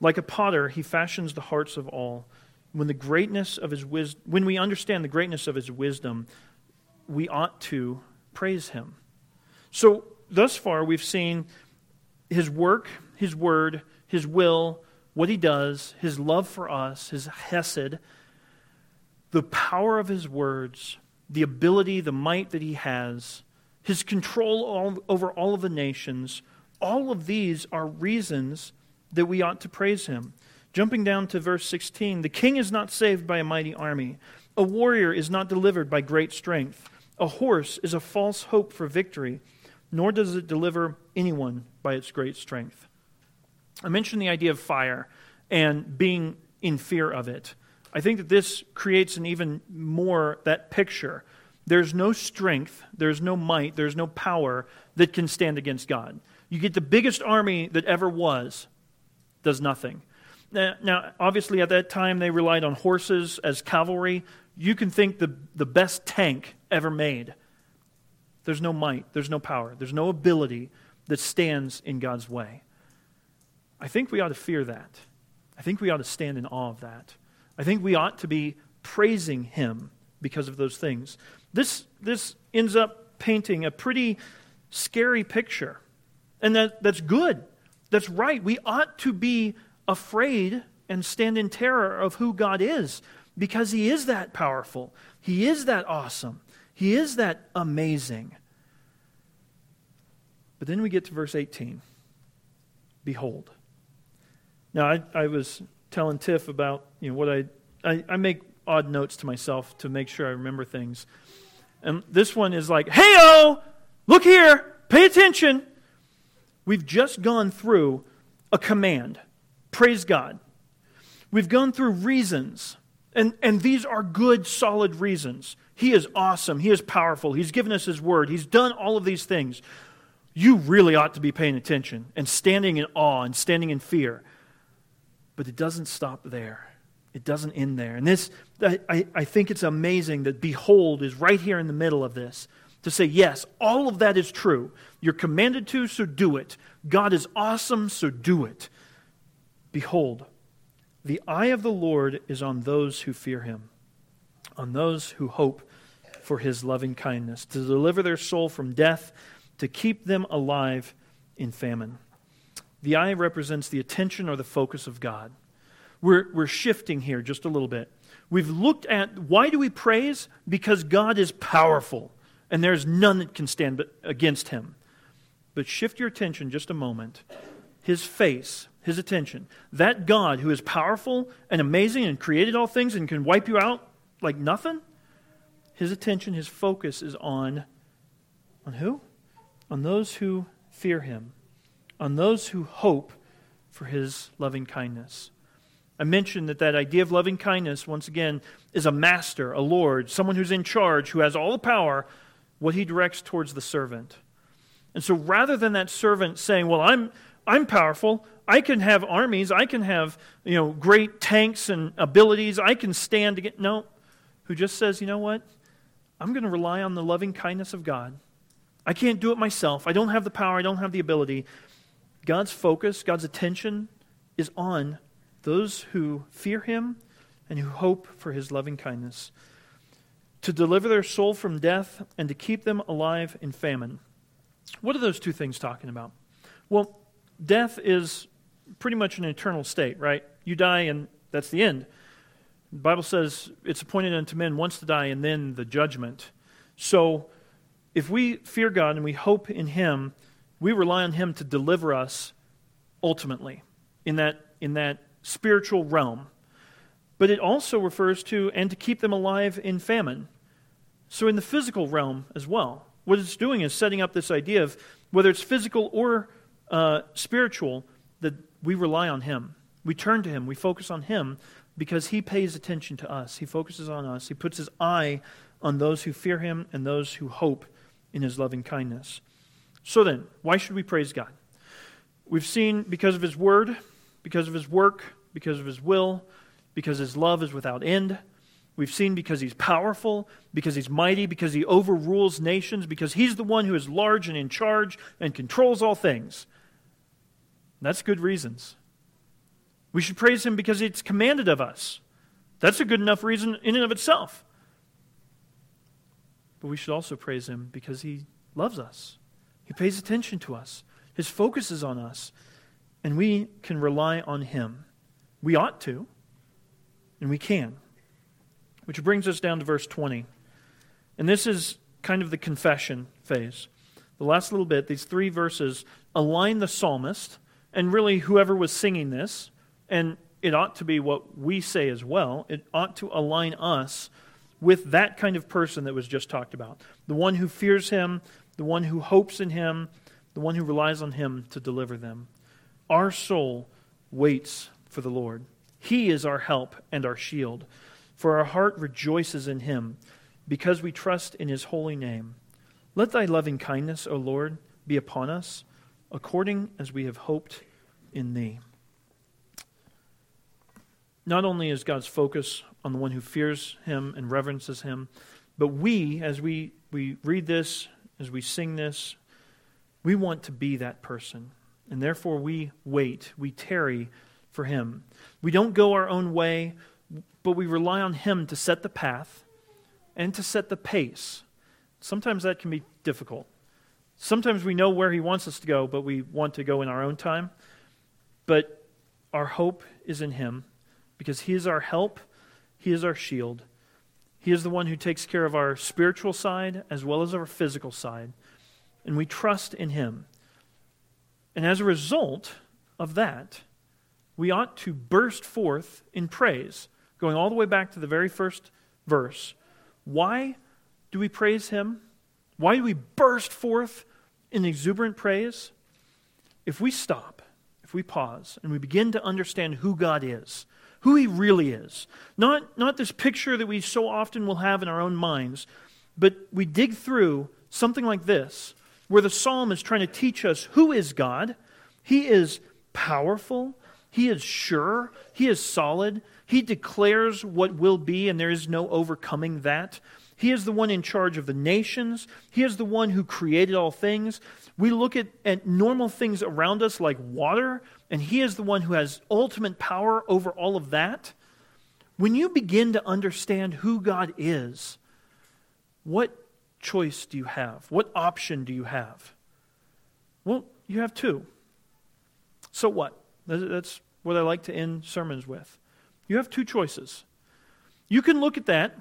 Like a potter, he fashions the hearts of all. When the greatness of his wis- when we understand the greatness of his wisdom, we ought to praise him. So thus far we've seen his work, his word, his will, what he does, his love for us, his hesed, the power of his words, the ability, the might that he has, his control all, over all of the nations. All of these are reasons that we ought to praise him. Jumping down to verse sixteen, the king is not saved by a mighty army. A warrior is not delivered by great strength. A horse is a false hope for victory, nor does it deliver anyone by its great strength. I mentioned the idea of fire and being in fear of it. I think that this creates an even more, that picture. There's no strength, there's no might, there's no power that can stand against God. You get the biggest army that ever was, does nothing. Now, now obviously at that time they relied on horses as cavalry. You can think the, the best tank ever made. There's no might, there's no power, there's no ability that stands in God's way. I think we ought to fear that. I think we ought to stand in awe of that. I think we ought to be praising him because of those things. This this ends up painting a pretty scary picture. And that, that's good. That's right. We ought to be afraid and stand in terror of who God is, because he is that powerful. He is that awesome. He is that amazing. But then we get to verse eighteen. Behold. Now, I, I was telling Tiff about, you know, what I, I... I make odd notes to myself to make sure I remember things. And this one is like, hey-oh! Look here! Pay attention! We've just gone through a command. Praise God. We've gone through reasons. And and these are good, solid reasons. He is awesome. He is powerful. He's given us his word. He's done all of these things. You really ought to be paying attention and standing in awe and standing in fear. But it doesn't stop there. It doesn't end there. And this, I, I think it's amazing that behold is right here in the middle of this. To say, yes, all of that is true. You're commanded to, so do it. God is awesome, so do it. Behold, the eye of the Lord is on those who fear him, on those who hope for his loving kindness, to deliver their soul from death, to keep them alive in famine. The eye represents the attention or the focus of God. We're, we're shifting here just a little bit. We've looked at, why do we praise? Because God is powerful, and there's none that can stand against him. But shift your attention just a moment. His face, his attention. That God who is powerful and amazing and created all things and can wipe you out like nothing, his attention, his focus is on, on who? On those who fear him, on those who hope for his loving kindness. I mentioned that that idea of loving kindness, once again, is a master, a lord, someone who's in charge, who has all the power, what he directs towards the servant. And so rather than that servant saying, well, I'm I'm powerful, I can have armies, I can have, you know, great tanks and abilities, I can stand against, no, who just says, you know what, I'm going to rely on the loving kindness of God. I can't do it myself. I don't have the power. I don't have the ability. God's focus, God's attention is on those who fear him and who hope for his loving kindness, to deliver their soul from death and to keep them alive in famine. What are those two things talking about? Well, death is pretty much an eternal state, right? You die and that's the end. The Bible says it's appointed unto men once to die and then the judgment. So if we fear God and we hope in him, we rely on him to deliver us ultimately in that in that spiritual realm. But it also refers to, and to keep them alive in famine. So in the physical realm as well. What it's doing is setting up this idea of whether it's physical or uh, spiritual, that we rely on him. We turn to him. We focus on him because he pays attention to us. He focuses on us. He puts his eye on those who fear him and those who hope in his loving kindness. So then, why should we praise God? We've seen because of his word, because of his work, because of his will, because his love is without end. We've seen because he's powerful, because he's mighty, because he overrules nations, because he's the one who is large and in charge and controls all things. And that's good reasons. We should praise him because it's commanded of us. That's a good enough reason in and of itself. But we should also praise him because he loves us. He pays attention to us. His focus is on us. And we can rely on him. We ought to. And we can. Which brings us down to verse twenty. And this is kind of the confession phase. The last little bit, these three verses, align the psalmist, and really whoever was singing this, and it ought to be what we say as well, it ought to align us with that kind of person that was just talked about. The one who fears him, the one who hopes in him, the one who relies on him to deliver them. Our soul waits for the Lord. He is our help and our shield, for our heart rejoices in him, because we trust in his holy name. Let thy loving kindness, O Lord, be upon us, according as we have hoped in thee. Not only is God's focus on the one who fears him and reverences him, but we, as we, we read this, as we sing this, we want to be that person. And therefore we wait, we tarry for him. We don't go our own way, but we rely on him to set the path and to set the pace. Sometimes that can be difficult. Sometimes we know where he wants us to go, but we want to go in our own time. But our hope is in him because he is our help, he is our shield. He is the one who takes care of our spiritual side as well as our physical side. And we trust in him. And as a result of that, we ought to burst forth in praise, going all the way back to the very first verse. Why do we praise him? Why do we burst forth in exuberant praise? If we stop, if we pause, and we begin to understand who God is, who he really is, not, not this picture that we so often will have in our own minds, but we dig through something like this, where the psalm is trying to teach us who is God. He is powerful. He is sure. He is solid. He declares what will be, and there is no overcoming that. He is the one in charge of the nations. He is the one who created all things. We look at, at normal things around us like water, and he is the one who has ultimate power over all of that. When you begin to understand who God is, what choice do you have? What option do you have? Well, you have two. So what? That's what I like to end sermons with. You have two choices. You can look at that.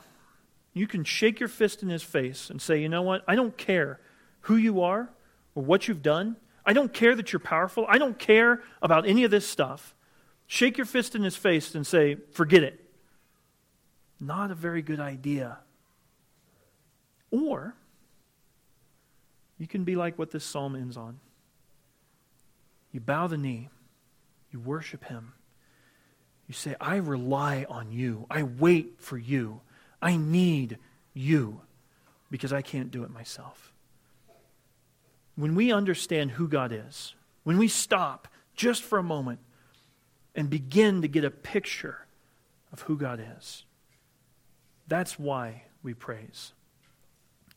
You can shake your fist in his face and say, you know what? I don't care who you are or what you've done. I don't care that you're powerful. I don't care about any of this stuff. Shake your fist in his face and say, forget it. Not a very good idea. Or you can be like what this psalm ends on. You bow the knee. You worship him. You say, I rely on you. I wait for you. I need you because I can't do it myself. When we understand who God is, when we stop just for a moment and begin to get a picture of who God is, that's why we praise.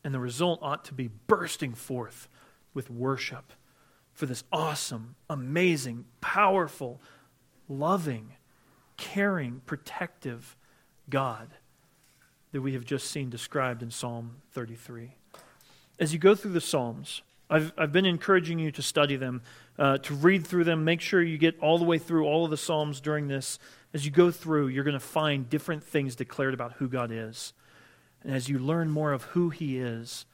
And the result ought to be bursting forth with worship for this awesome, amazing, powerful, loving, caring, protective, God that we have just seen described in Psalm thirty-three. As you go through the Psalms, I've, I've been encouraging you to study them, uh, to read through them. Make sure you get all the way through all of the Psalms during this. As you go through, you're going to find different things declared about who God is. And as you learn more of who He is,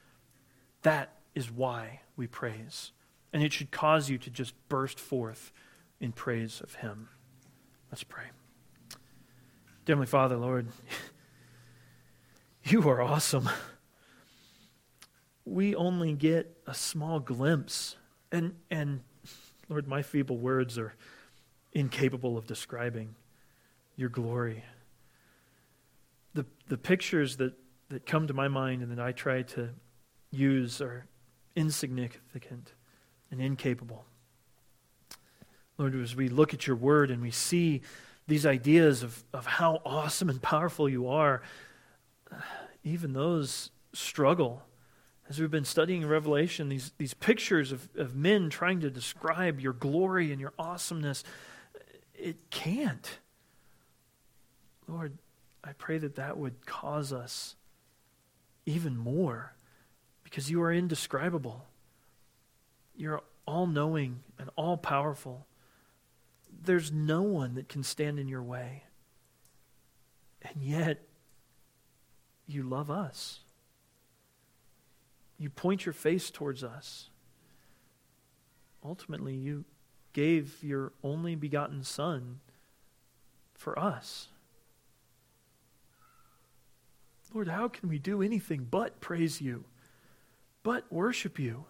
that is why we praise. And it should cause you to just burst forth in praise of Him. Let's pray. Dear Heavenly Father, Lord, You are awesome. We only get a small glimpse. And, and Lord, my feeble words are incapable of describing Your glory. The, the pictures that, that come to my mind and that I try to use are insignificant and incapable. Lord, as we look at Your word and we see these ideas of, of how awesome and powerful You are, even those struggle. As we've been studying Revelation, these, these pictures of, of men trying to describe Your glory and Your awesomeness, it can't. Lord, I pray that that would cause us even more, because You are indescribable. You're all-knowing and all-powerful. There's no one that can stand in Your way. And yet, You love us. You point Your face towards us. Ultimately, You gave Your only begotten Son for us. Lord, how can we do anything but praise You, but worship You?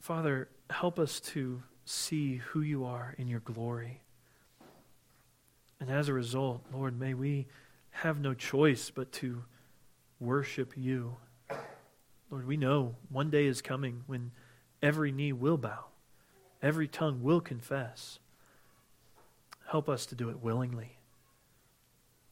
Father, help us to see who You are in Your glory. And as a result, Lord, may we have no choice but to worship You. Lord, we know one day is coming when every knee will bow, every tongue will confess. Help us to do it willingly.